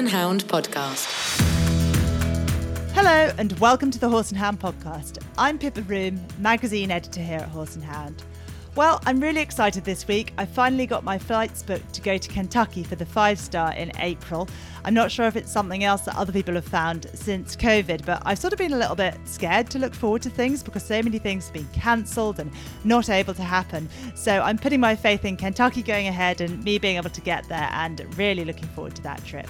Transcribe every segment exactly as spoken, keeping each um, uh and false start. and Hound podcast. Hello and welcome to the Horse and Hound podcast. I'm Pippa Roome, magazine editor here at Horse and Hound. Well, I'm really excited this week. I finally got my flights booked to go to Kentucky for the five star in April. I'm not sure if it's something else that other people have found since COVID, but I've sort of been a little bit scared to look forward to things because so many things have been cancelled and not able to happen. So I'm putting my faith in Kentucky going ahead and me being able to get there, and really looking forward to that trip.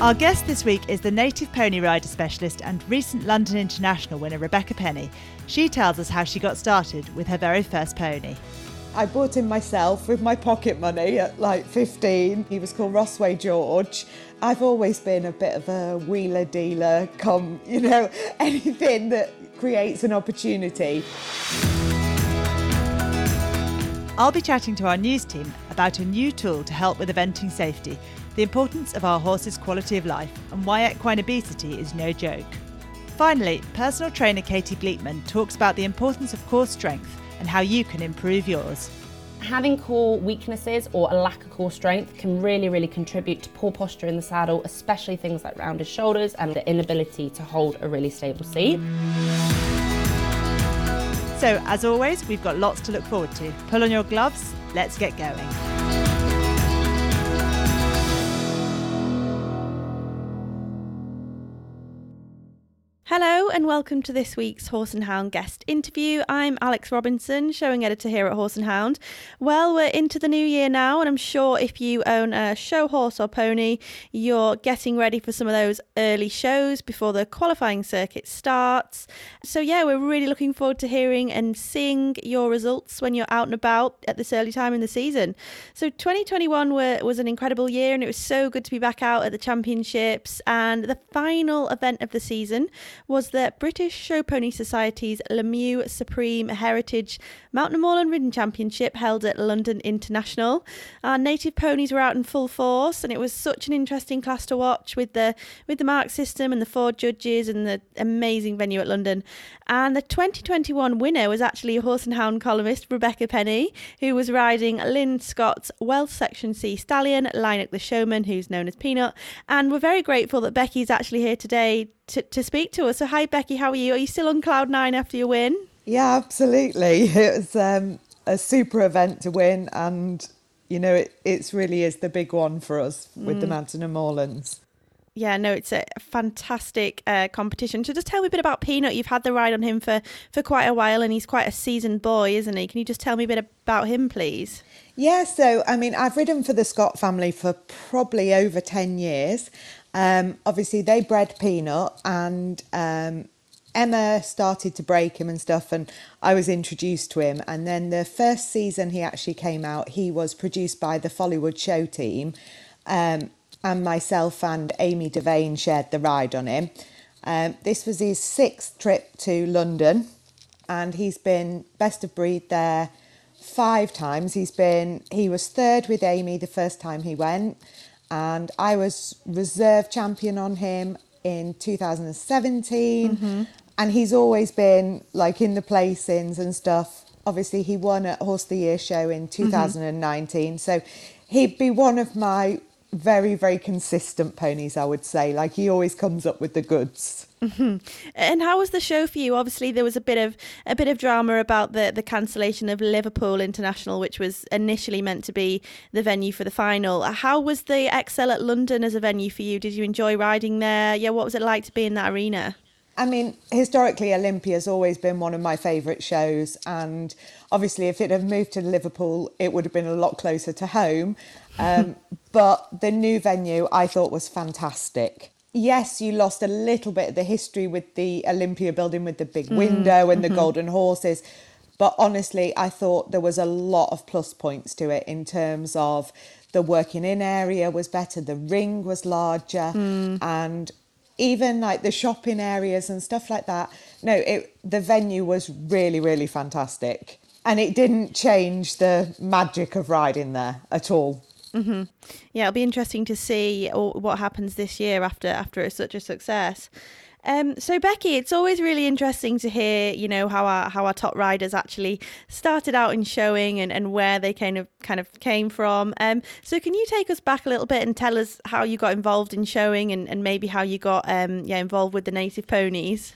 Our guest this week is the native pony rider specialist and recent London International winner Rebecca Penny. She tells us how she got started with her very first pony. I bought him myself with my pocket money at like fifteen. He was called Rossway George. I've always been a bit of a wheeler dealer, come, you know, anything that creates an opportunity. I'll be chatting to our news team about a new tool to help with eventing safety, the importance of our horse's quality of life, and why equine obesity is no joke. Finally, personal trainer Katie Bleekman talks about the importance of core strength and how you can improve yours. Having core weaknesses or a lack of core strength can really, really contribute to poor posture in the saddle, especially things like rounded shoulders and the inability to hold a really stable seat. So, as always, we've got lots to look forward to. Pull on your gloves, let's get going. Hello and welcome to this week's Horse and Hound guest interview. I'm Alex Robinson, showing editor here at Horse and Hound. Well, we're into the new year now, and I'm sure if you own a show horse or pony, you're getting ready for some of those early shows before the qualifying circuit starts. So yeah, we're really looking forward to hearing and seeing your results when you're out and about at this early time in the season. So twenty twenty-one were, was an incredible year, and it was so good to be back out at the championships, and the final event of the season was the British Show Pony Society's Lemieux Supreme Heritage Mountain and Moorland Ridden Championship, held at London International. Our native ponies were out in full force, and it was such an interesting class to watch with the with the mark system and the four judges and the amazing venue at London. And the twenty twenty-one winner was actually Horse and Hound columnist Rebecca Penny, who was riding Lynn Scott's Welsh Section C stallion, Lineup the Showman, who's known as Peanut. And we're very grateful that Becky's actually here today To, to speak to us. So hi Becky, how are you? Are you still on cloud nine after your win? Yeah, absolutely. It was um, a super event to win, and you know it it's really is the big one for us with mm. the Mountain and Moorlands. Yeah, no, it's a fantastic uh, competition. So just tell me a bit about Peanut. You've had the ride on him for, for quite a while, and he's quite a seasoned boy, isn't he? Can you just tell me a bit about him, please? Yeah, so, I mean, I've ridden for the Scott family for probably over ten years. Um, obviously, they bred Peanut, and um, Emma started to break him and stuff, and I was introduced to him. And then the first season he actually came out, he was produced by the Follywood Show team, um and myself and Amy Devane shared the ride on him. Um, this was his sixth trip to London, and he's been best of breed there five times. He's been, he was third with Amy the first time he went, and I was reserve champion on him in two thousand seventeen. Mm-hmm. And he's always been like in the placings and stuff. Obviously he won at Horse of the Year Show in two thousand nineteen. Mm-hmm. So he'd be one of my very, very consistent ponies, I would say. Like, he always comes up with the goods. Mm-hmm. And how was the show for you? Obviously, there was a bit of a bit of drama about the, the cancellation of Liverpool International, which was initially meant to be the venue for the final. How was the X L at London as a venue for you? Did you enjoy riding there? Yeah, what was it like to be in that arena? I mean, historically, Olympia's always been one of my favourite shows, and obviously if it had moved to Liverpool, it would have been a lot closer to home. Um, but the new venue I thought was fantastic. Yes, you lost a little bit of the history with the Olympia building, with the big window mm, and mm-hmm. the golden horses. But honestly, I thought there was a lot of plus points to it in terms of the working in area was better, the ring was larger, mm. and even like the shopping areas and stuff like that. No, it, the venue was really, really fantastic. And it didn't change the magic of riding there at all. Mm-hmm. Yeah, it'll be interesting to see what happens this year after after it's such a success. Um, so Becky, it's always really interesting to hear, you know, how our how our top riders actually started out in showing and, and where they kind of kind of came from. Um, so can you take us back a little bit and tell us how you got involved in showing and, and maybe how you got um, yeah involved with the native ponies?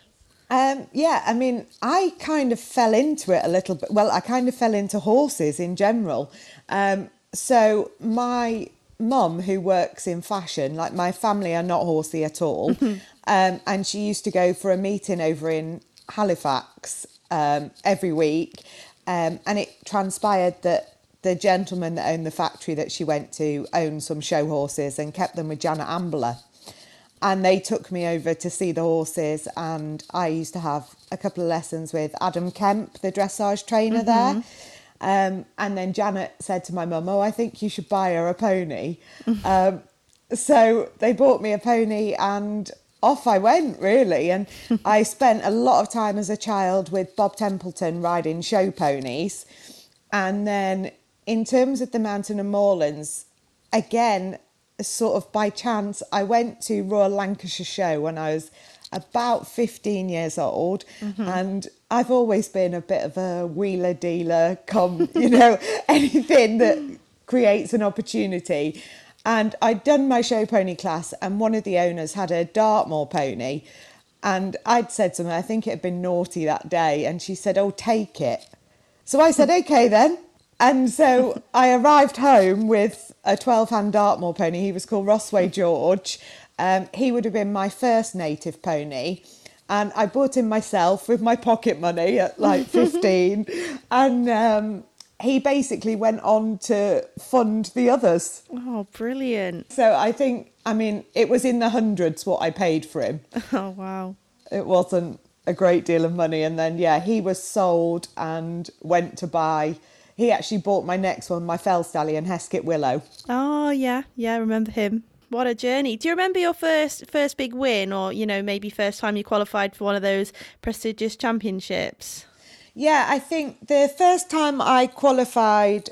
Um, yeah, I mean, I kind of fell into it a little bit. Well, I kind of fell into horses in general. Um, so my mum, who works in fashion, like my family are not horsey at all. Mm-hmm. Um, and she used to go for a meeting over in Halifax um, every week. Um, and it transpired that the gentleman that owned the factory that she went to owned some show horses and kept them with Janet Ambler. And they took me over to see the horses, and I used to have a couple of lessons with Adam Kemp, the dressage trainer mm-hmm. there. Um, and then Janet said to my mum, oh, I think you should buy her a pony. um, so they bought me a pony and off I went, really. And I spent a lot of time as a child with Bob Templeton riding show ponies. And then in terms of the Mountain and Moorlands, again, sort of by chance, I went to Royal Lancashire Show when I was about fifteen years old, mm-hmm. and I've always been a bit of a wheeler dealer, com, you know, anything that creates an opportunity. And I'd done my show pony class, and one of the owners had a Dartmoor pony, and I'd said something, I think it had been naughty that day, and she said, "Oh, take it." So I said, "Okay then." And so I arrived home with a twelve-hand Dartmoor pony. He was called Rossway George. Um, he would have been my first native pony. And I bought him myself with my pocket money at like fifteen. And um, he basically went on to fund the others. Oh, brilliant. So I think, I mean, it was in the hundreds what I paid for him. Oh, wow. It wasn't a great deal of money. And then, yeah, he was sold and went to buy... He actually bought my next one, my fell stallion, Heskett Willow. Oh, yeah. Yeah, I remember him. What a journey. Do you remember your first first big win or, you know, maybe first time you qualified for one of those prestigious championships? Yeah, I think the first time I qualified,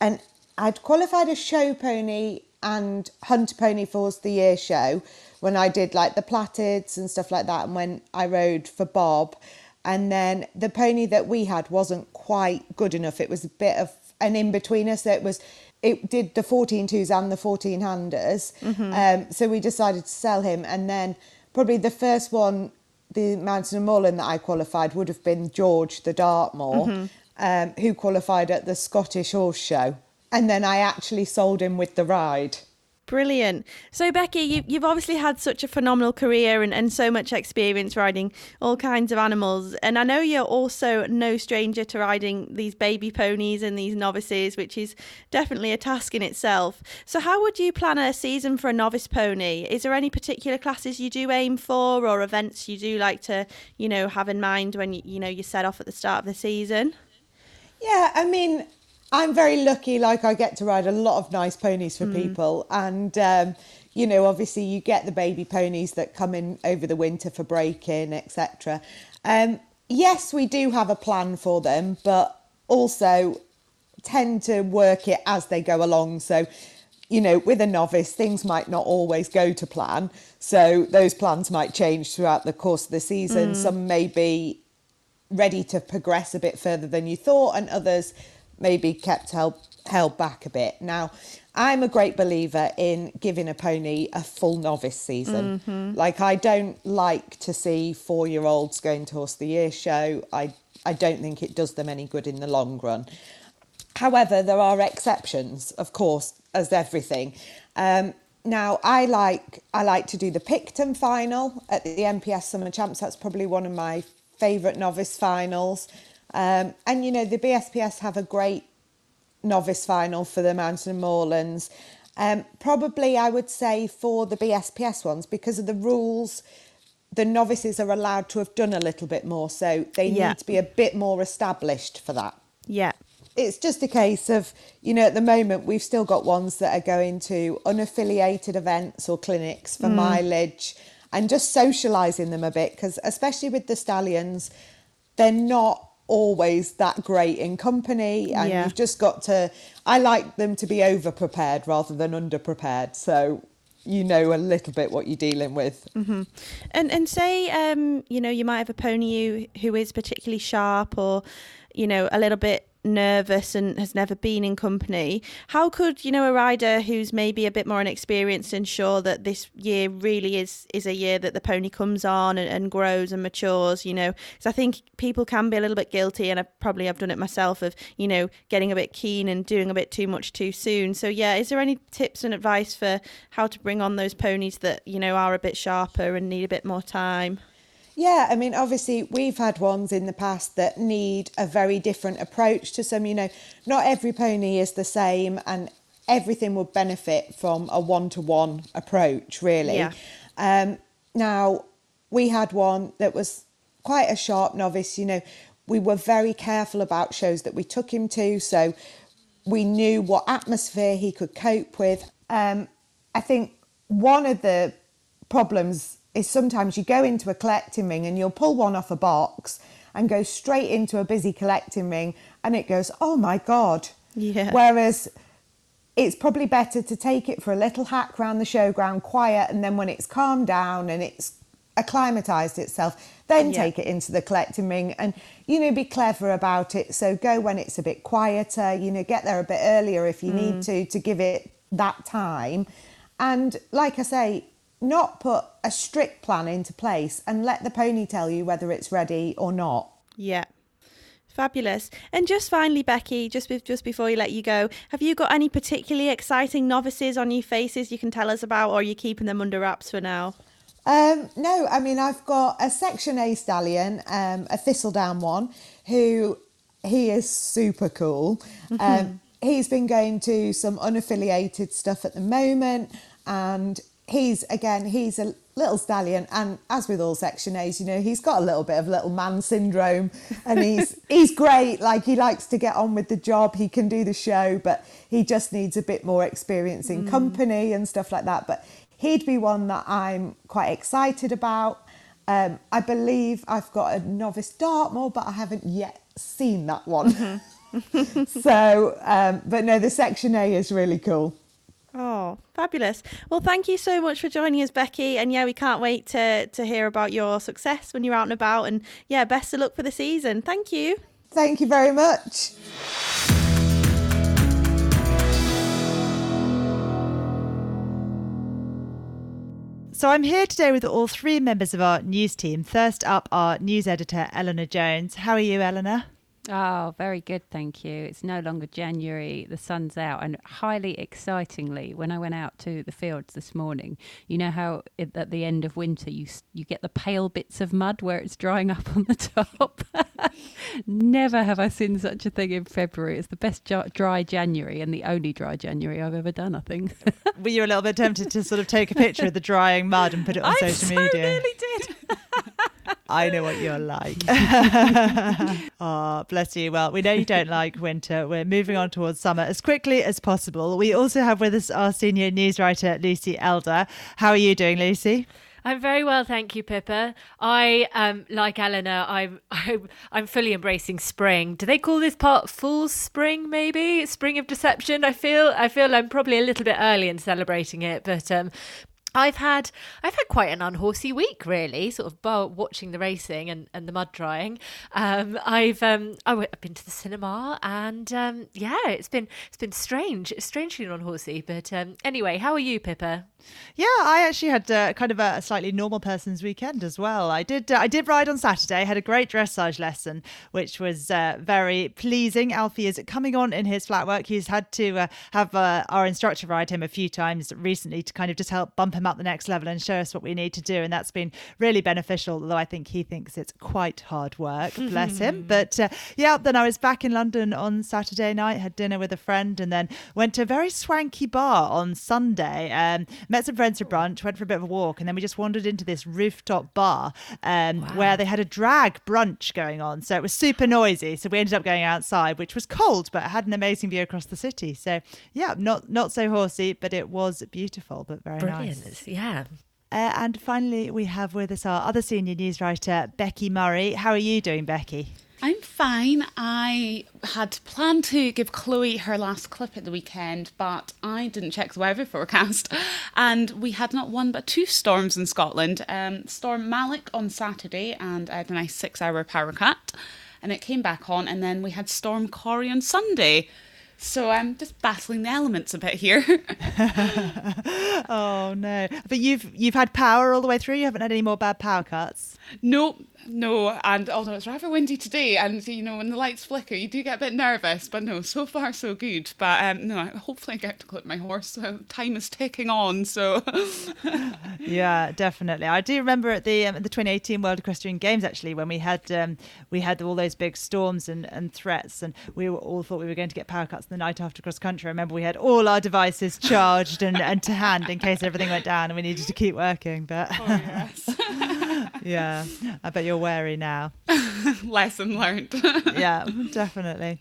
and I'd qualified a show pony and hunter pony for Horse of the Year Show when I did like the platids and stuff like that and when I rode for Bob. And then the pony that we had wasn't quite good enough. It was a bit of an in-betweener. So it was, it did the fourteen twos and the fourteen handers. Mm-hmm. Um, so we decided to sell him. And then probably the first one, the Mountain and Moorland that I qualified would have been George the Dartmoor, mm-hmm. um, who qualified at the Scottish Horse Show. And then I actually sold him with the ride. Brilliant. So Becky, you, you've obviously had such a phenomenal career and, and so much experience riding all kinds of animals. And I know you're also no stranger to riding these baby ponies and these novices, which is definitely a task in itself. So how would you plan a season for a novice pony? Is there any particular classes you do aim for or events you do like to, you know, have in mind when, you, you know, you set off at the start of the season? Yeah, I mean... I'm very lucky, like I get to ride a lot of nice ponies for mm. people. And, um, you know, obviously you get the baby ponies that come in over the winter for break-in, et cetera. Um, yes, we do have a plan for them, but also tend to work it as they go along. So, you know, with a novice, things might not always go to plan. So those plans might change throughout the course of the season. Mm. Some may be ready to progress a bit further than you thought and others... maybe kept held, held back a bit. Now, I'm a great believer in giving a pony a full novice season. Mm-hmm. Like, I don't like to see four-year-olds going to Horse of the Year Show. I, I don't think it does them any good in the long run. However, there are exceptions, of course, as everything. Um, now, I like I like to do the Picton final at the N P S Summer Champs. That's probably one of my favourite novice finals. Um, and, you know, the B S P S have a great novice final for the Mountain and Moorlands. Um, probably, I would say, for the B S P S ones, because of the rules, the novices are allowed to have done a little bit more. So they yeah. need to be a bit more established for that. Yeah. It's just a case of, you know, at the moment, we've still got ones that are going to unaffiliated events or clinics for mm. mileage and just socialising them a bit. Because especially with the stallions, they're not always that great in company and yeah. you've just got to I like them to be over prepared rather than under prepared, so you know a little bit what you're dealing with. Mm-hmm. And and say, um, you know, you might have a pony you who is particularly sharp or, you know, a little bit nervous and has never been in company. How could, you know, a rider who's maybe a bit more inexperienced ensure that this year really is is a year that the pony comes on and, and grows and matures, you know? Because I think people can be a little bit guilty, and I probably have done it myself, of, you know, getting a bit keen and doing a bit too much too soon. So yeah, is there any tips and advice for how to bring on those ponies that, you know, are a bit sharper and need a bit more time? Yeah, I mean, obviously, we've had ones in the past that need a very different approach to some, you know, not every pony is the same, and everything would benefit from a one-to-one approach, really. Yeah. Um, now, we had one that was quite a sharp novice, you know, we were very careful about shows that we took him to, so we knew what atmosphere he could cope with. Um, I think one of the problems is sometimes you go into a collecting ring and you'll pull one off a box and go straight into a busy collecting ring and it goes, oh my God. Yeah. Whereas it's probably better to take it for a little hack around the showground, quiet, and then when it's calmed down and it's acclimatised itself, then yeah. take it into the collecting ring and, you know, be clever about it. So go when it's a bit quieter, you know, get there a bit earlier if you mm. need to, to give it that time. And like I say, not put a strict plan into place and let the pony tell you whether it's ready or not. Yeah. Fabulous. And just finally, Becky, just be- just before you let you go, have you got any particularly exciting novices on your faces you can tell us about, or are you keeping them under wraps for now? Um, no, I mean, I've got a Section A stallion, um, a thistledown one, who he is super cool. Um, he's been going to some unaffiliated stuff at the moment, and He's, again, he's a little stallion, and as with all Section A's, you know, he's got a little bit of little man syndrome, and he's he's great. Like, he likes to get on with the job, he can do the show, but he just needs a bit more experience in mm. company and stuff like that. But he'd be one that I'm quite excited about. Um, I believe I've got a novice Dartmoor, but I haven't yet seen that one. Mm-hmm. so, um, but no, the Section A is really cool. Oh, fabulous. Well, thank you so much for joining us, Becky. And yeah, we can't wait to, to hear about your success when you're out and about. And yeah, best of luck for the season. Thank you. Thank you very much. So I'm here today with all three members of our news team. First up, our news editor, Eleanor Jones. How are you, Eleanor? Oh, very good, thank you. It's no longer January, the sun's out, and highly excitingly, when I went out to the fields this morning, you know how it, at the end of winter you you get the pale bits of mud where it's drying up on the top? Never have I seen such a thing in February. It's the best j- dry January and the only dry January I've ever done, I think. Were you a little bit tempted to sort of take a picture of the drying mud and put it on I social so media? I really did. I know what you're like. Oh, bless you. Well, we know you don't like winter. We're moving on towards summer as quickly as possible. We also have with us our senior news writer, Lucy Elder. How are you doing, Lucy? I'm very well, thank you, Pippa. I, um, like Eleanor, I'm, I'm I'm fully embracing spring. Do they call this part Fool's Spring, maybe? Spring of Deception? I feel I feel I'm probably a little bit early in celebrating it, but... Um, I've had I've had quite an unhorsey week, really, sort of bar watching the racing and, and the mud drying. Um, I've um, I went, I've been to the cinema, and um, yeah, it's been it's been strange, strangely non-horsey. But um, anyway, how are you, Pippa? Yeah, I actually had uh, kind of a slightly normal person's weekend as well. I did uh, I did ride on Saturday. Had a great dressage lesson, which was uh, very pleasing. Alfie is coming on in his flat work. He's had to uh, have uh, our instructor ride him a few times recently to kind of just help bump him up the next level and show us what we need to do, and that's been really beneficial, although I think he thinks it's quite hard work, bless him. But uh, yeah, then I was back in London on Saturday night, had dinner with a friend, and then went to a very swanky bar on Sunday, um, met some friends for brunch, went for a bit of a walk, and then we just wandered into this rooftop bar um, wow. where they had a drag brunch going on, so it was super noisy, so we ended up going outside, which was cold, but had an amazing view across the city. So yeah, not, not so horsey, but it was beautiful, but very brilliant. Nice. Yeah. Uh, and finally, we have with us our other senior news writer, Becky Murray. How are you doing, Becky? I'm fine. I had planned to give Chloe her last clip at the weekend, but I didn't check the weather forecast, and we had not one but two storms in Scotland. Um, Storm Malik on Saturday, and I had a nice six-hour power cut, and it came back on, and then we had Storm Corrie on Sunday. So I'm just battling the elements a bit here. Oh no! But you've you've had power all the way through. You haven't had any more bad power cuts. No, no. And although it's rather windy today, and you know when the lights flicker, you do get a bit nervous. But no, so far so good. But um, no, hopefully I get to clip my horse. So time is ticking on. So yeah, definitely. I do remember at the um, the twenty eighteen World Equestrian Games actually when we had um, we had all those big storms and, and threats, and we were, all thought we were going to get power cuts. The night after cross country, I remember we had all our devices charged and, and to hand in case everything went down and we needed to keep working. But oh, yes. Yeah, I bet you're wary now. Lesson learned. Yeah, definitely.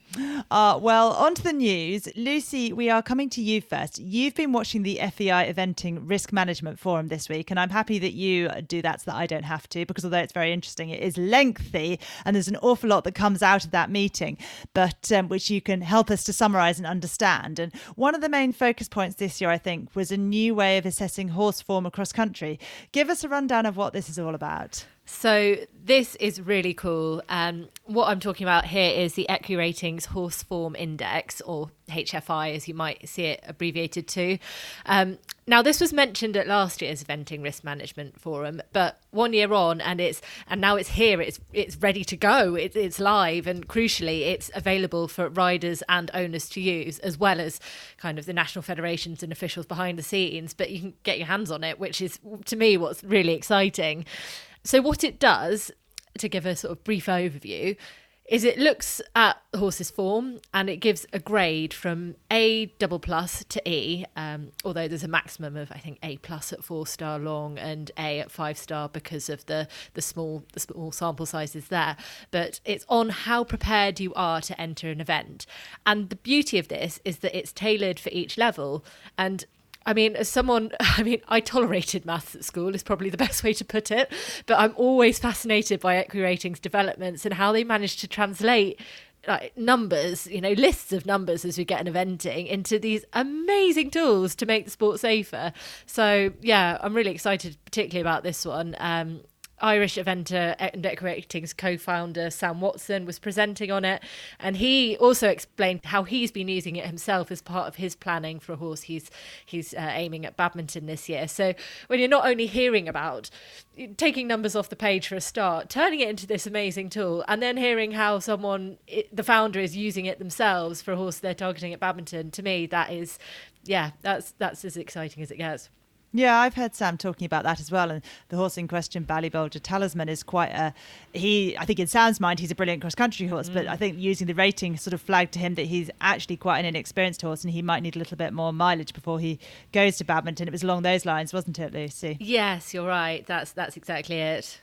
Uh, well, on to the news. Lucy, we are coming to you first. You've been watching the F E I Eventing Risk Management Forum this week, and I'm happy that you do that so that I don't have to, because although it's very interesting, it is lengthy and there's an awful lot that comes out of that meeting, but um, which you can help us to summarize and understand. And one of the main focus points this year, I think, was a new way of assessing horse form across country. Give us a rundown of what this is all about. So this is really cool. Um, what I'm talking about here is the EquiRatings Horse Form Index, or H F I as you might see it abbreviated to. Um, now this was mentioned at last year's Eventing Risk Management Forum, but one year on and it's and now it's here, it's it's ready to go, it, it's live, and crucially it's available for riders and owners to use, as well as kind of the national federations and officials behind the scenes, but you can get your hands on it, which is to me what's really exciting. So what it does, to give a sort of brief overview, is it looks at the horse's form and it gives a grade from A double plus to E, um, although there's a maximum of, I think, A plus at four star long and A at five star because of the, the, small, the small sample sizes there. But it's on how prepared you are to enter an event. And the beauty of this is that it's tailored for each level. And I mean, as someone, I mean, I tolerated maths at school is probably the best way to put it, but I'm always fascinated by EquiRatings developments and how they manage to translate like numbers, you know, lists of numbers as we get in eventing into these amazing tools to make the sport safer. So yeah, I'm really excited particularly about this one. Um, Irish eventer and EquiRatings co-founder Sam Watson was presenting on it, and he also explained how he's been using it himself as part of his planning for a horse he's he's uh, aiming at Badminton this year. So when you're not only hearing about taking numbers off the page for a start, turning it into this amazing tool, and then hearing how someone, it, the founder, is using it themselves for a horse they're targeting at Badminton, to me that is, yeah, that's that's as exciting as it gets. Yeah, I've heard Sam talking about that as well. And the horse in question, Ballybolger Talisman, is quite a, he, I think in Sam's mind, he's a brilliant cross-country horse, mm. but I think using the rating sort of flagged to him that he's actually quite an inexperienced horse and he might need a little bit more mileage before he goes to Badminton. It was along those lines, wasn't it, Lucy? Yes, you're right. That's that's exactly it.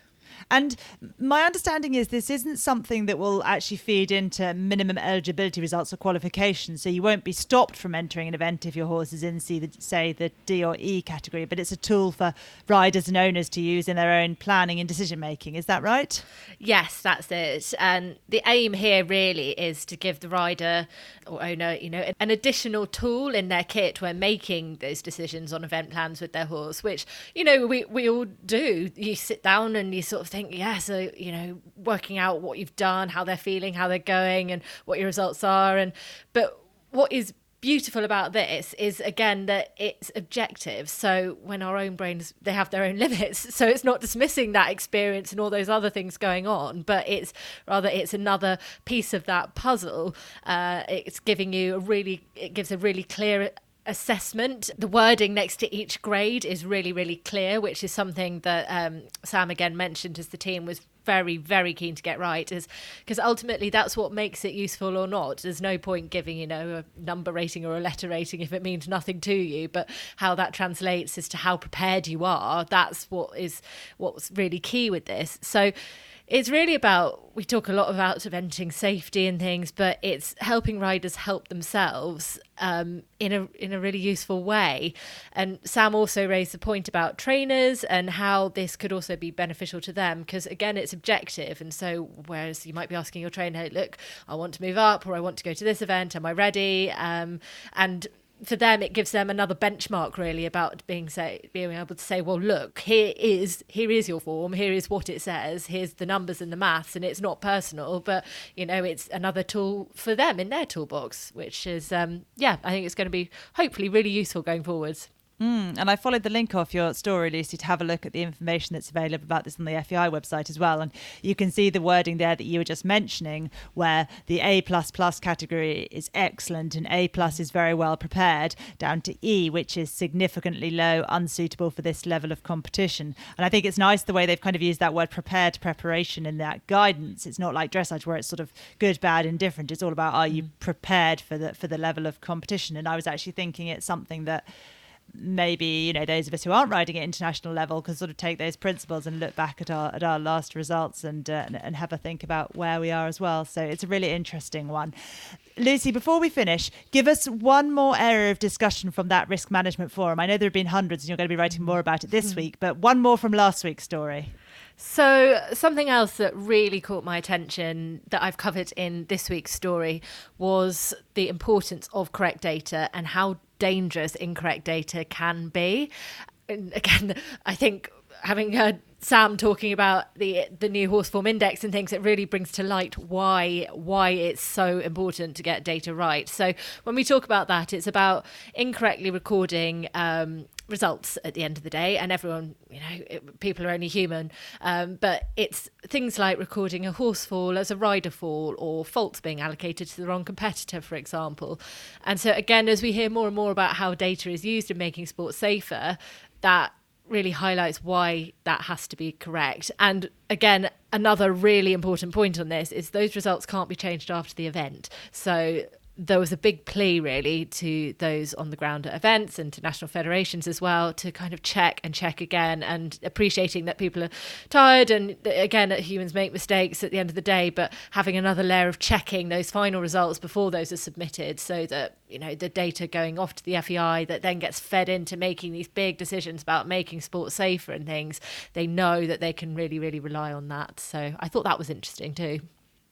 And my understanding is this isn't something that will actually feed into minimum eligibility results or qualifications. So you won't be stopped from entering an event if your horse is in, say, the D or E category. But it's a tool for riders and owners to use in their own planning and decision making. Is that right? Yes, that's it. And the aim here really is to give the rider or owner, you know, an additional tool in their kit when making those decisions on event plans with their horse, which, you know, we, we all do. You sit down and you sort of think, yeah, so, you know, working out what you've done, how they're feeling, how they're going, and what your results are. And but what is beautiful about this is, again, that it's objective. So when our own brains, they have their own limits, so it's not dismissing that experience and all those other things going on, but it's rather it's another piece of that puzzle. Uh, it's giving you a really, it gives a really clear assessment. The wording next to each grade is really, really clear, which is something that um, Sam again mentioned as the team was very, very keen to get right, is because ultimately that's what makes it useful or not. There's no point giving, you know, a number rating or a letter rating if it means nothing to you, but how that translates as to how prepared you are, that's what is what's really key with this. So it's really about, we talk a lot about eventing safety and things, but it's helping riders help themselves um, in a in a really useful way. And Sam also raised the point about trainers and how this could also be beneficial to them, because again, it's objective. And so whereas you might be asking your trainer, hey, look, I want to move up, or I want to go to this event, am I ready? Um, and for them, it gives them another benchmark really about being say being able to say, well, look, here is here is your form, here is what it says, here's the numbers and the maths, and it's not personal, but you know, it's another tool for them in their toolbox, which is um yeah I think it's going to be hopefully really useful going forwards. Mm, and I followed the link off your story, Lucy, to have a look at the information that's available about this on the F E I website as well. And you can see the wording there that you were just mentioning, where the A++ category is excellent and A+ is very well prepared, down to E, which is significantly low, unsuitable for this level of competition. And I think it's nice the way they've kind of used that word prepared, preparation in that guidance. It's not like dressage where it's sort of good, bad, indifferent. It's all about, are you prepared for the for the level of competition? And I was actually thinking it's something that maybe, you know, those of us who aren't riding at international level can sort of take those principles and look back at our at our last results and uh, and have a think about where we are as well. So it's a really interesting one. Lucy, before we finish, give us one more area of discussion from that risk management forum. I know there have been hundreds and you're going to be writing more about it this mm-hmm. week, but one more from last week's story. So something else that really caught my attention that I've covered in this week's story was the importance of correct data and how dangerous incorrect data can be. And again, I think having heard Sam talking about the the new horse form index and things, it really brings to light why why it's so important to get data right. So when we talk about that, it's about incorrectly recording um results at the end of the day, and everyone, you know, it, people are only human, um, but it's things like recording a horse fall as a rider fall, or faults being allocated to the wrong competitor, for example. And so again, as we hear more and more about how data is used in making sports safer, that really highlights why that has to be correct. And again, another really important point on this is those results can't be changed after the event. So there was a big plea really to those on the ground at events and to national federations as well to kind of check and check again, and appreciating that people are tired and again humans make mistakes at the end of the day, but having another layer of checking those final results before those are submitted, so that, you know, the data going off to the F E I that then gets fed into making these big decisions about making sports safer and things, they know that they can really really rely on that. So I thought that was interesting too.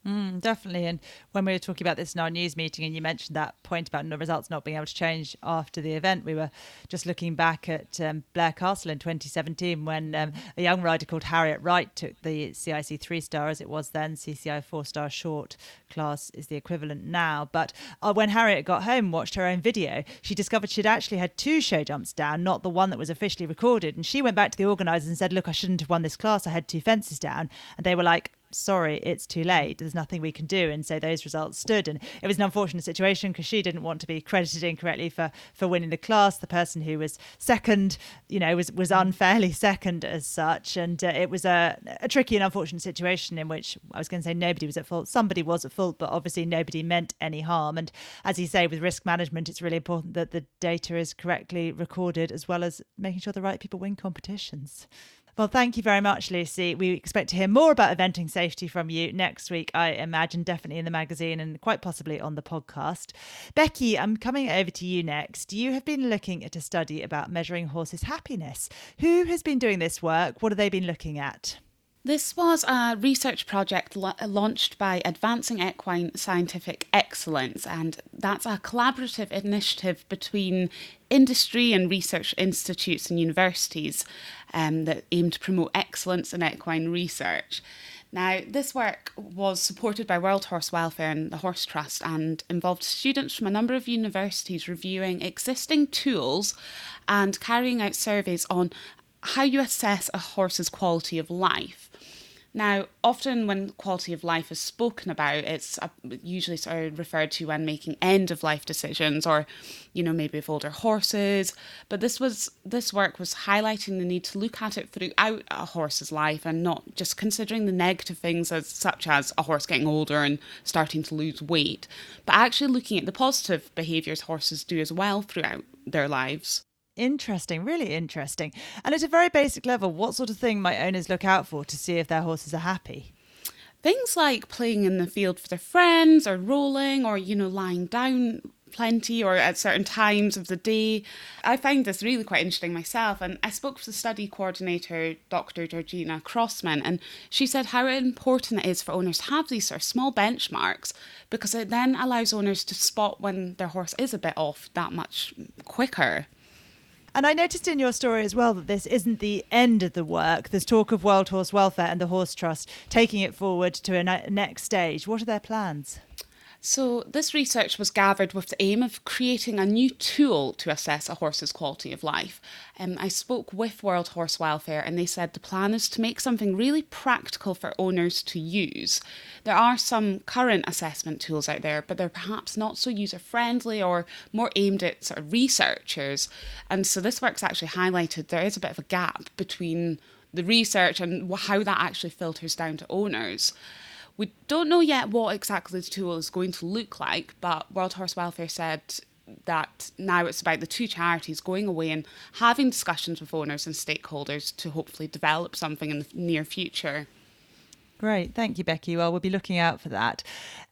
Mm, definitely. And when we were talking about this in our news meeting, and you mentioned that point about the results not being able to change after the event, we were just looking back at um, Blair Castle in twenty seventeen when um, a young rider called Harriet Wright took the C I C three-star, as it was then, C C I four-star short class is the equivalent now. But uh, when Harriet got home, watched her own video, she discovered she'd actually had two show jumps down, not the one that was officially recorded. And she went back to the organisers and said, look, I shouldn't have won this class, I had two fences down. And they were like, sorry, it's too late, there's nothing we can do. And so those results stood, and it was an unfortunate situation because she didn't want to be credited incorrectly for for winning the class. The person who was second, you know, was was unfairly second as such, and uh, it was a, a tricky and unfortunate situation in which I was going to say nobody was at fault, somebody was at fault, but obviously nobody meant any harm. And as you say, with risk management, it's really important that the data is correctly recorded, as well as making sure the right people win competitions. Well, thank you very much, Lucy. We expect to hear more about eventing safety from you next week, I imagine, definitely in the magazine and quite possibly on the podcast. Becky, I'm coming over to you next. You have been looking at a study about measuring horses' happiness. Who has been doing this work? What have they been looking at? This was a research project la- launched by Advancing Equine Scientific Excellence, and that's a collaborative initiative between industry and research institutes and universities um, that aim to promote excellence in equine research. Now, this work was supported by World Horse Welfare and the Horse Trust, and involved students from a number of universities reviewing existing tools and carrying out surveys on how you assess a horse's quality of life. Now, often when quality of life is spoken about, it's usually sort of referred to when making end-of-life decisions, or, you know, maybe with older horses. But this was this work was highlighting the need to look at it throughout a horse's life, and not just considering the negative things as such as a horse getting older and starting to lose weight, but actually looking at the positive behaviours horses do as well throughout their lives. Interesting, really interesting. And at a very basic level, what sort of thing might owners look out for to see if their horses are happy? Things like playing in the field for their friends or rolling or, you know, lying down plenty or at certain times of the day. I find this really quite interesting myself, and I spoke to the study coordinator, Doctor Georgina Crossman, and she said how important it is for owners to have these sort of small benchmarks, because it then allows owners to spot when their horse is a bit off that much quicker. And I noticed in your story as well that this isn't the end of the work. There's talk of World Horse Welfare and the Horse Trust taking it forward to a next stage. What are their plans? So this research was gathered with the aim of creating a new tool to assess a horse's quality of life. Um, I spoke with World Horse Welfare and they said the plan is to make something really practical for owners to use. There are some current assessment tools out there, but they're perhaps not so user-friendly or more aimed at sort of researchers. And so this work's actually highlighted there is a bit of a gap between the research and how that actually filters down to owners. We don't know yet what exactly the tool is going to look like, but World Horse Welfare said that now it's about the two charities going away and having discussions with owners and stakeholders to hopefully develop something in the near future. Great. Thank you, Becky. Well, we'll be looking out for that.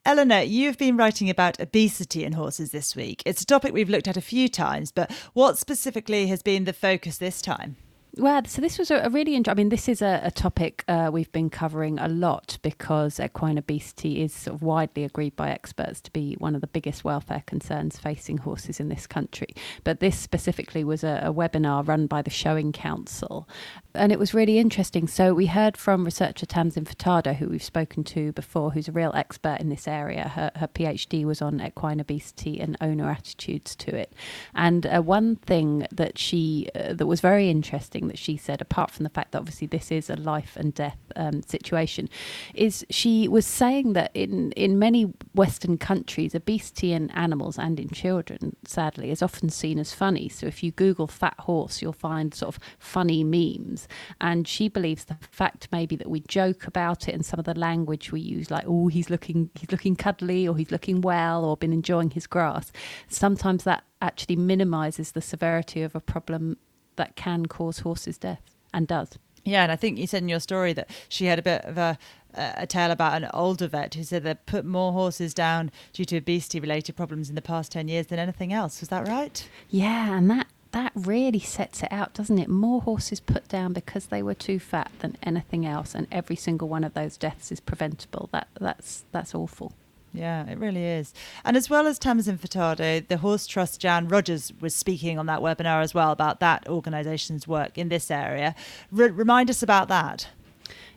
Eleanor, you've been writing about obesity in horses this week. It's a topic we've looked at a few times, but what specifically has been the focus this time? Well, so this was a really interesting, I mean, this is a, a topic uh, we've been covering a lot, because equine obesity is sort of widely agreed by experts to be one of the biggest welfare concerns facing horses in this country. But this specifically was a, a webinar run by the Showing Council. And it was really interesting. So we heard from researcher Tamsin Furtado, who we've spoken to before, who's a real expert in this area. Her, her PhD was on equine obesity and owner attitudes to it. And uh, one thing that she uh, that was very interesting that she said, apart from the fact that obviously this is a life and death um, situation, is she was saying that in in many Western countries, obesity in animals and in children, sadly, is often seen as funny. So if you Google fat horse, you'll find sort of funny memes. And she believes the fact maybe that we joke about it and some of the language we use, like, oh, he's looking he's looking cuddly, or he's looking well, or been enjoying his grass, sometimes that actually minimises the severity of a problem that can cause horses death, and does. Yeah, and I think you said in your story that she had a bit of a, a tale about an older vet who said they put more horses down due to obesity-related problems in the past ten years than anything else. Was that right? Yeah, and that that really sets it out, doesn't it? More horses put down because they were too fat than anything else, and every single one of those deaths is preventable. That that's that's awful. Yeah, it really is. And as well as Tamsin Furtado, the Horse Trust Jan Rogers was speaking on that webinar as well about that organisation's work in this area. R- remind us about that.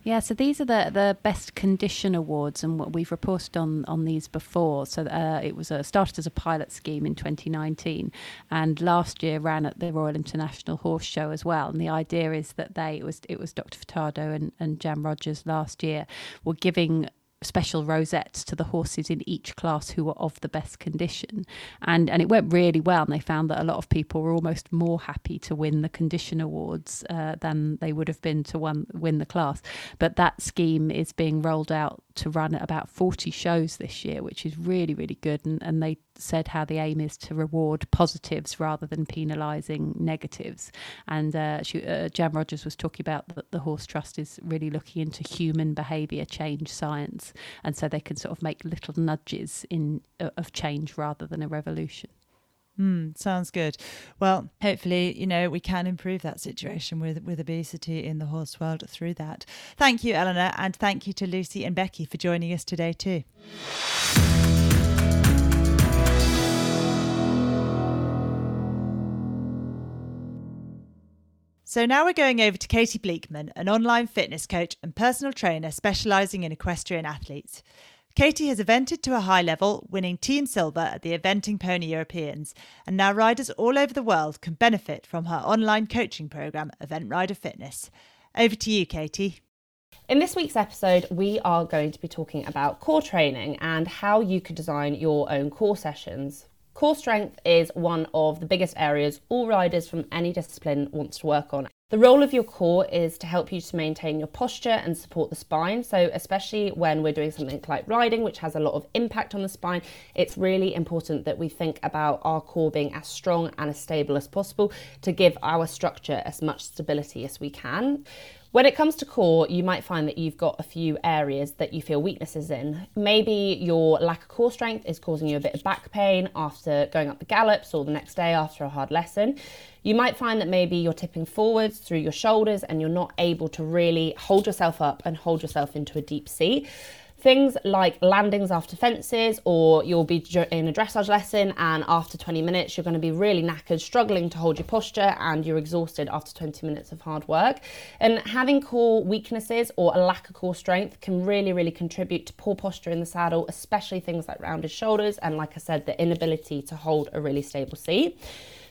Yeah, so these are the, the Best Condition Awards, and what we've reported on, on these before. So uh, it was a, started as a pilot scheme in twenty nineteen, and last year ran at the Royal International Horse Show as well. And the idea is that they, it was, it was Doctor Furtado and, and Jan Rogers last year, were giving special rosettes to the horses in each class who were of the best condition, and and it went really well, and they found that a lot of people were almost more happy to win the condition awards uh, than they would have been to one, win the class. But that scheme is being rolled out to run at about forty shows this year, which is really, really good, and, and they said how the aim is to reward positives rather than penalising negatives. And uh, she, uh, Jan Rogers was talking about that the Horse Trust is really looking into human behaviour change science, and so they can sort of make little nudges in uh, of change rather than a revolution. Mm, sounds good. Well, hopefully, you know, we can improve that situation with, with obesity in the horse world through that. Thank you, Eleanor, and thank you to Lucy and Becky for joining us today too. So now we're going over to Katie Bleekman, an online fitness coach and personal trainer specialising in equestrian athletes. Katie has evented to a high level, winning team silver at the Eventing Pony Europeans, and now riders all over the world can benefit from her online coaching programme, Event Rider Fitness. Over to you, Katie. In this week's episode, we are going to be talking about core training and how you can design your own core sessions. Core strength is one of the biggest areas all riders from any discipline wants to work on. The role of your core is to help you to maintain your posture and support the spine. So especially when we're doing something like riding, which has a lot of impact on the spine, it's really important that we think about our core being as strong and as stable as possible to give our structure as much stability as we can. When it comes to core, you might find that you've got a few areas that you feel weaknesses in. Maybe your lack of core strength is causing you a bit of back pain after going up the gallops or the next day after a hard lesson. You might find that maybe you're tipping forwards through your shoulders and you're not able to really hold yourself up and hold yourself into a deep seat. Things like landings after fences, or you'll be in a dressage lesson and after twenty minutes you're going to be really knackered, struggling to hold your posture, and you're exhausted after twenty minutes of hard work. And having core weaknesses or a lack of core strength can really, really contribute to poor posture in the saddle, especially things like rounded shoulders and, like I said, the inability to hold a really stable seat.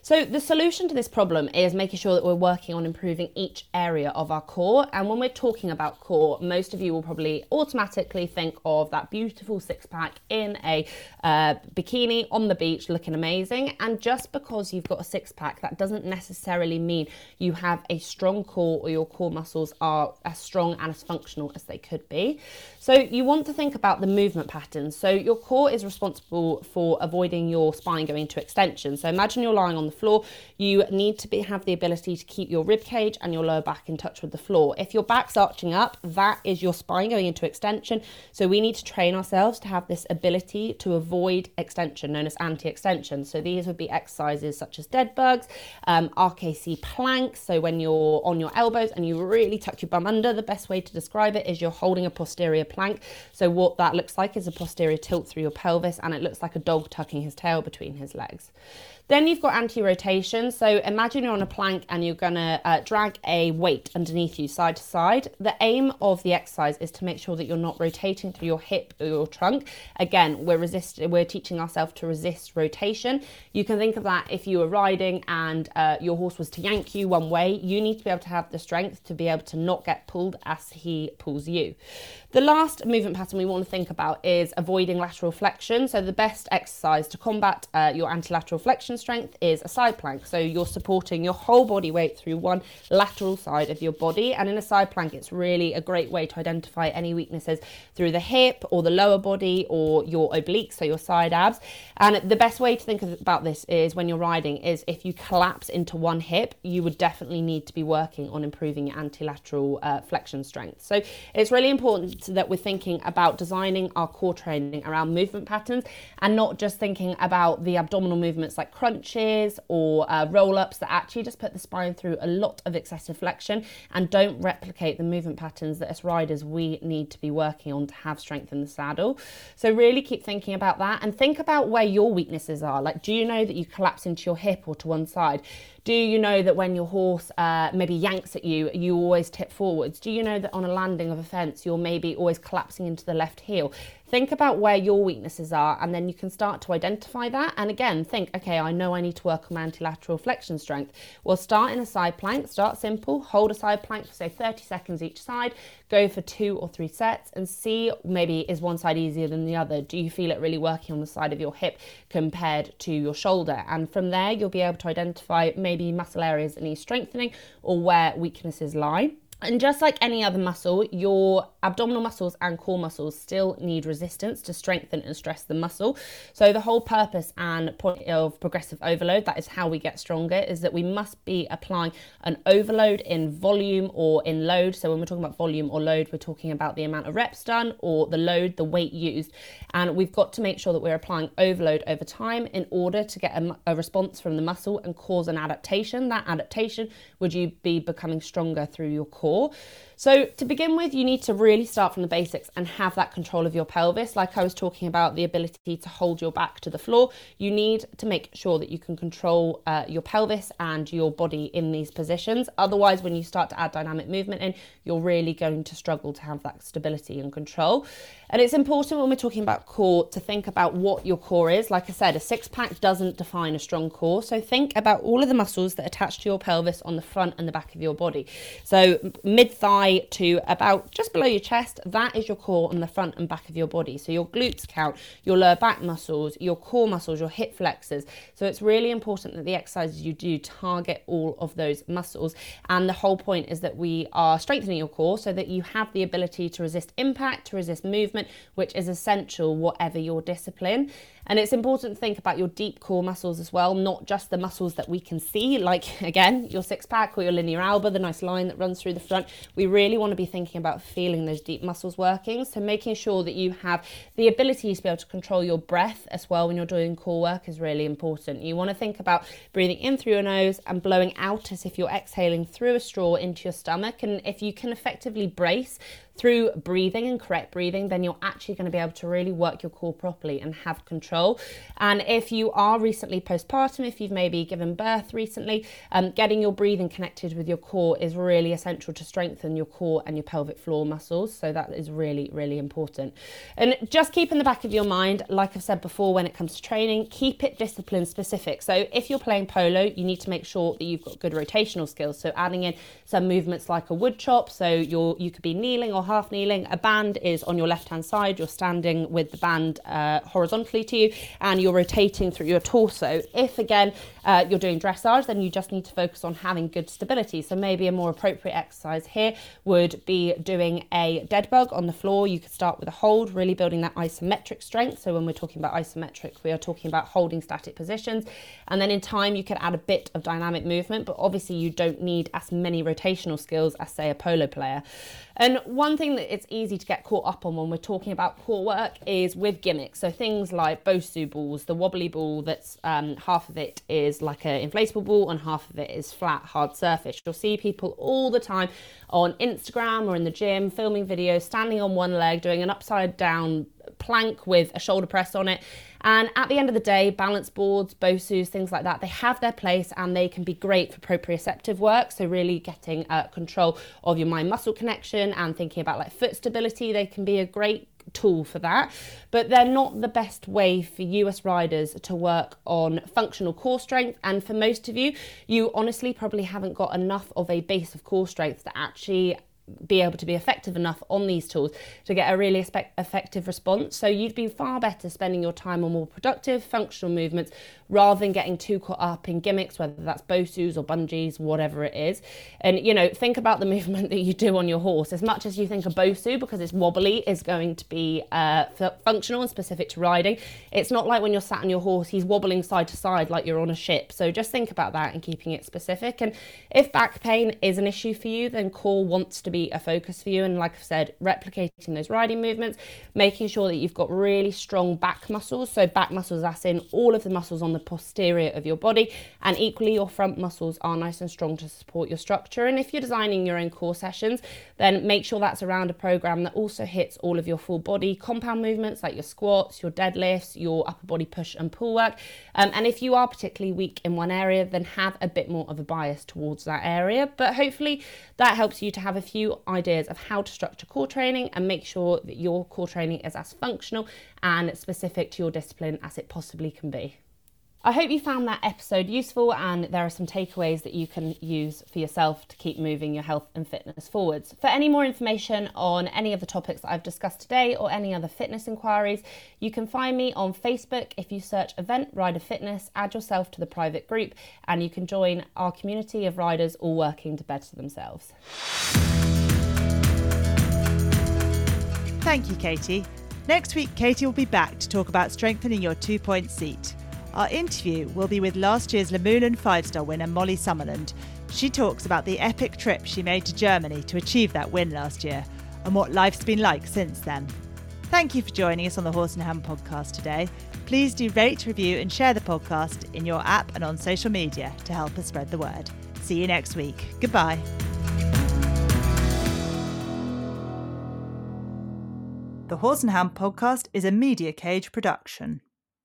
So the solution to this problem is making sure that we're working on improving each area of our core. And when we're talking about core, most of you will probably automatically think of that beautiful six-pack in a uh, bikini on the beach looking amazing. And just because you've got a six-pack, that doesn't necessarily mean you have a strong core or your core muscles are as strong and as functional as they could be. So you want to think about the movement patterns. So your core is responsible for avoiding your spine going to extension. So imagine you're lying on the floor. You need to be, have the ability to keep your rib cage and your lower back in touch with the floor. If your back's arching up, that is your spine going into extension. So we need to train ourselves to have this ability to avoid extension, known as anti-extension. So these would be exercises such as dead bugs, um, R K C planks. So when you're on your elbows and you really tuck your bum under, the best way to describe it is you're holding a posterior plank. So what that looks like is a posterior tilt through your pelvis, and it looks like a dog tucking his tail between his legs. Then you've got anti-rotation. So imagine you're on a plank and you're going to uh, drag a weight underneath you side to side. The aim of the exercise is to make sure that you're not rotating through your hip or your trunk. Again, we're resist- we're teaching ourselves to resist rotation. You can think of that if you were riding and uh, your horse was to yank you one way. You need to be able to have the strength to be able to not get pulled as he pulls you. The last movement pattern we want to think about is avoiding lateral flexion. So the best exercise to combat uh, your anti-lateral flexion strength is a side plank. So you're supporting your whole body weight through one lateral side of your body, and in a side plank it's really a great way to identify any weaknesses through the hip or the lower body or your obliques, so your side abs. And the best way to think about this is when you're riding is if you collapse into one hip, you would definitely need to be working on improving your anti-lateral uh, flexion strength. So it's really important that we're thinking about designing our core training around movement patterns and not just thinking about the abdominal movements like crunches or uh, roll-ups that actually just put the spine through a lot of excessive flexion and don't replicate the movement patterns that as riders we need to be working on to have strength in the saddle. So really keep thinking about that and think about where your weaknesses are. Like, do you know that you collapse into your hip or to one side? Do you know that when your horse uh, maybe yanks at you, you always tip forwards? Do you know that on a landing of a fence, you're maybe always collapsing into the left heel? Think about where your weaknesses are, and then you can start to identify that. And again, think, okay, I know I need to work on my antilateral flexion strength. Well, start in a side plank, start simple, hold a side plank for say thirty seconds each side, go for two or three sets and see maybe is one side easier than the other. Do you feel it really working on the side of your hip compared to your shoulder? And from there, you'll be able to identify maybe muscle areas that need strengthening or where weaknesses lie. And just like any other muscle, your abdominal muscles and core muscles still need resistance to strengthen and stress the muscle. So the whole purpose and point of progressive overload, that is how we get stronger, is that we must be applying an overload in volume or in load. So when we're talking about volume or load, we're talking about the amount of reps done or the load, the weight used. And we've got to make sure that we're applying overload over time in order to get a, a response from the muscle and cause an adaptation. That adaptation would you be becoming stronger through your core. So to begin with, you need to really start from the basics and have that control of your pelvis. Like I was talking about, the ability to hold your back to the floor, you need to make sure that you can control uh, your pelvis and your body in these positions. Otherwise, when you start to add dynamic movement in, you're really going to struggle to have that stability and control. And it's important when we're talking about core to think about what your core is. Like I said, a six-pack doesn't define a strong core. So think about all of the muscles that attach to your pelvis on the front and the back of your body. So mid-thigh to about just below your chest, that is your core on the front and back of your body. So your glutes count, your lower back muscles, your core muscles, your hip flexors. So it's really important that the exercises you do target all of those muscles. And the whole point is that we are strengthening your core so that you have the ability to resist impact, to resist movement, which is essential whatever your discipline. And it's important to think about your deep core muscles as well, not just the muscles that we can see, like, again, your six-pack or your linear alba, the nice line that runs through the front. We really want to be thinking about feeling those deep muscles working, so making sure that you have the ability to be able to control your breath as well when you're doing core work is really important. You want to think about breathing in through your nose and blowing out as if you're exhaling through a straw into your stomach, and if you can effectively brace through breathing and correct breathing, then you're actually going to be able to really work your core properly and have control. And if you are recently postpartum, if you've maybe given birth recently, um, getting your breathing connected with your core is really essential to strengthen your core and your pelvic floor muscles. So that is really, really important. And just keep in the back of your mind, like I've said before, when it comes to training, keep it discipline specific. So if you're playing polo, you need to make sure that you've got good rotational skills. So adding in some movements like a wood chop, so you're, you could be kneeling or half kneeling, a band is on your left hand side, you're standing with the band uh, horizontally to you and you're rotating through your torso. If again uh, you're doing dressage, then you just need to focus on having good stability, so maybe a more appropriate exercise here would be doing a dead bug on the floor. You could start with a hold, really building that isometric strength. So when we're talking about isometric, we are talking about holding static positions, and then in time you could add a bit of dynamic movement, but obviously you don't need as many rotational skills as, say, a polo player. And one One thing that it's easy to get caught up on when we're talking about core work is with gimmicks. So things like Bosu balls, the wobbly ball that's um, half of it is like an inflatable ball and half of it is flat, hard surface. You'll see people all the time on Instagram or in the gym filming videos, standing on one leg, doing an upside down plank with a shoulder press on it. And at the end of the day, balance boards, Bosus, things like that, they have their place and they can be great for proprioceptive work. So really getting uh, control of your mind-muscle connection and thinking about like foot stability, they can be a great tool for that, but they're not the best way for you as riders to work on functional core strength. And for most of you, you honestly probably haven't got enough of a base of core strength to actually be able to be effective enough on these tools to get a really effective response. So you'd be far better spending your time on more productive functional movements rather than getting too caught up in gimmicks, whether that's Bosus or bungees, whatever it is. And, you know, think about the movement that you do on your horse. As much as you think a Bosu, because it's wobbly, is going to be uh, functional and specific to riding, it's not like when you're sat on your horse, he's wobbling side to side like you're on a ship. So just think about that and keeping it specific. And if back pain is an issue for you, then core wants to be a focus for you, and like I've said, replicating those riding movements, making sure that you've got really strong back muscles. So back muscles, that's in all of the muscles on the posterior of your body, and equally your front muscles are nice and strong to support your structure. And if you're designing your own core sessions, then make sure that's around a program that also hits all of your full body compound movements like your squats, your deadlifts, your upper body push and pull work, um, and if you are particularly weak in one area, then have a bit more of a bias towards that area. But hopefully that helps you to have a few ideas of how to structure core training and make sure that your core training is as functional and specific to your discipline as it possibly can be. I hope you found that episode useful and there are some takeaways that you can use for yourself to keep moving your health and fitness forwards. For any more information on any of the topics that I've discussed today or any other fitness inquiries, you can find me on Facebook. If you search Event Rider Fitness, add yourself to the private group and you can join our community of riders all working to better themselves. Thank you, Katie. Next week, Katie will be back to talk about strengthening your two-point seat. Our interview will be with last year's Lemoulin five-star winner Molly Summerland. She talks about the epic trip she made to Germany to achieve that win last year and what life's been like since then. Thank you for joining us on the Horse and Hound podcast today. Please do rate, review and share the podcast in your app and on social media to help us spread the word. See you next week. Goodbye. The Horse and Hound podcast is a Media Cage production.